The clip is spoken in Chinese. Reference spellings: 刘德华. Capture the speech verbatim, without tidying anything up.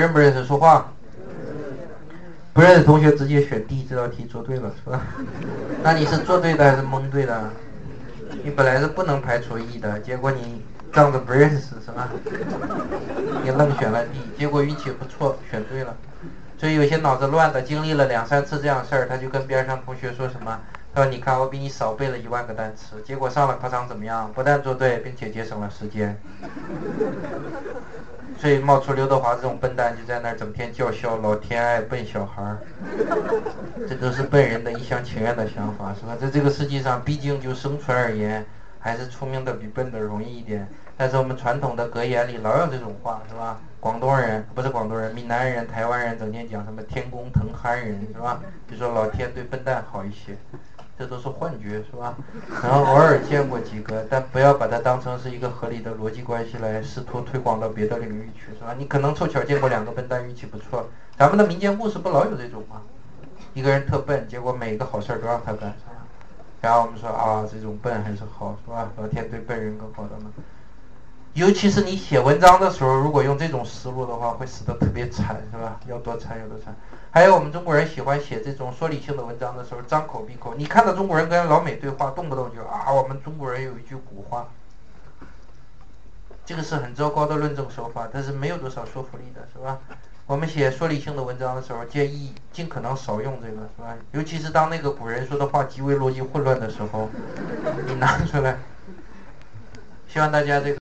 认不认识说话，不认识同学直接选 D 这道题做对了是吧？那你是做对的还是蒙对的？你本来是不能排除 E 的，结果你仗着不认识是吧？你愣选了 D， 结果运气不错选对了。所以有些脑子乱的经历了两三次这样事儿，他就跟边上同学说什么，他说你看我比你少背了一万个单词，结果上了课堂怎么样？不但做对，并且节省了时间。所以冒出刘德华这种笨蛋就在那儿整天叫嚣老天爱笨小孩儿，这都是笨人的一厢情愿的想法是吧？在这个世界上，毕竟就生存而言，还是聪明的比笨的容易一点。但是我们传统的格言里老有这种话是吧？广东人不是广东人，闽南人、台湾人整天讲什么天公疼憨人是吧？就说老天对笨蛋好一些，这都是幻觉是吧？然后偶尔见过几个，但不要把它当成是一个合理的逻辑关系来试图推广到别的领域去是吧？你可能凑巧见过两个笨蛋，运气不错。咱们的民间故事不老有这种吗？一个人特笨，结果每一个好事儿都让他干是吧？然后我们说啊，这种笨还是好是吧？老天对笨人更好的嘛。尤其是你写文章的时候，如果用这种思路的话，会死得特别惨是吧？要多惨有多惨。还有我们中国人喜欢写这种说理性的文章的时候，张口闭口，你看到中国人跟老美对话，动不动就啊，我们中国人有一句古话，这个是很糟糕的论证手法，但是没有多少说服力的是吧？我们写说理性的文章的时候，建议尽可能少用这个是吧？尤其是当那个古人说的话极为逻辑混乱的时候，你拿出来，希望大家这个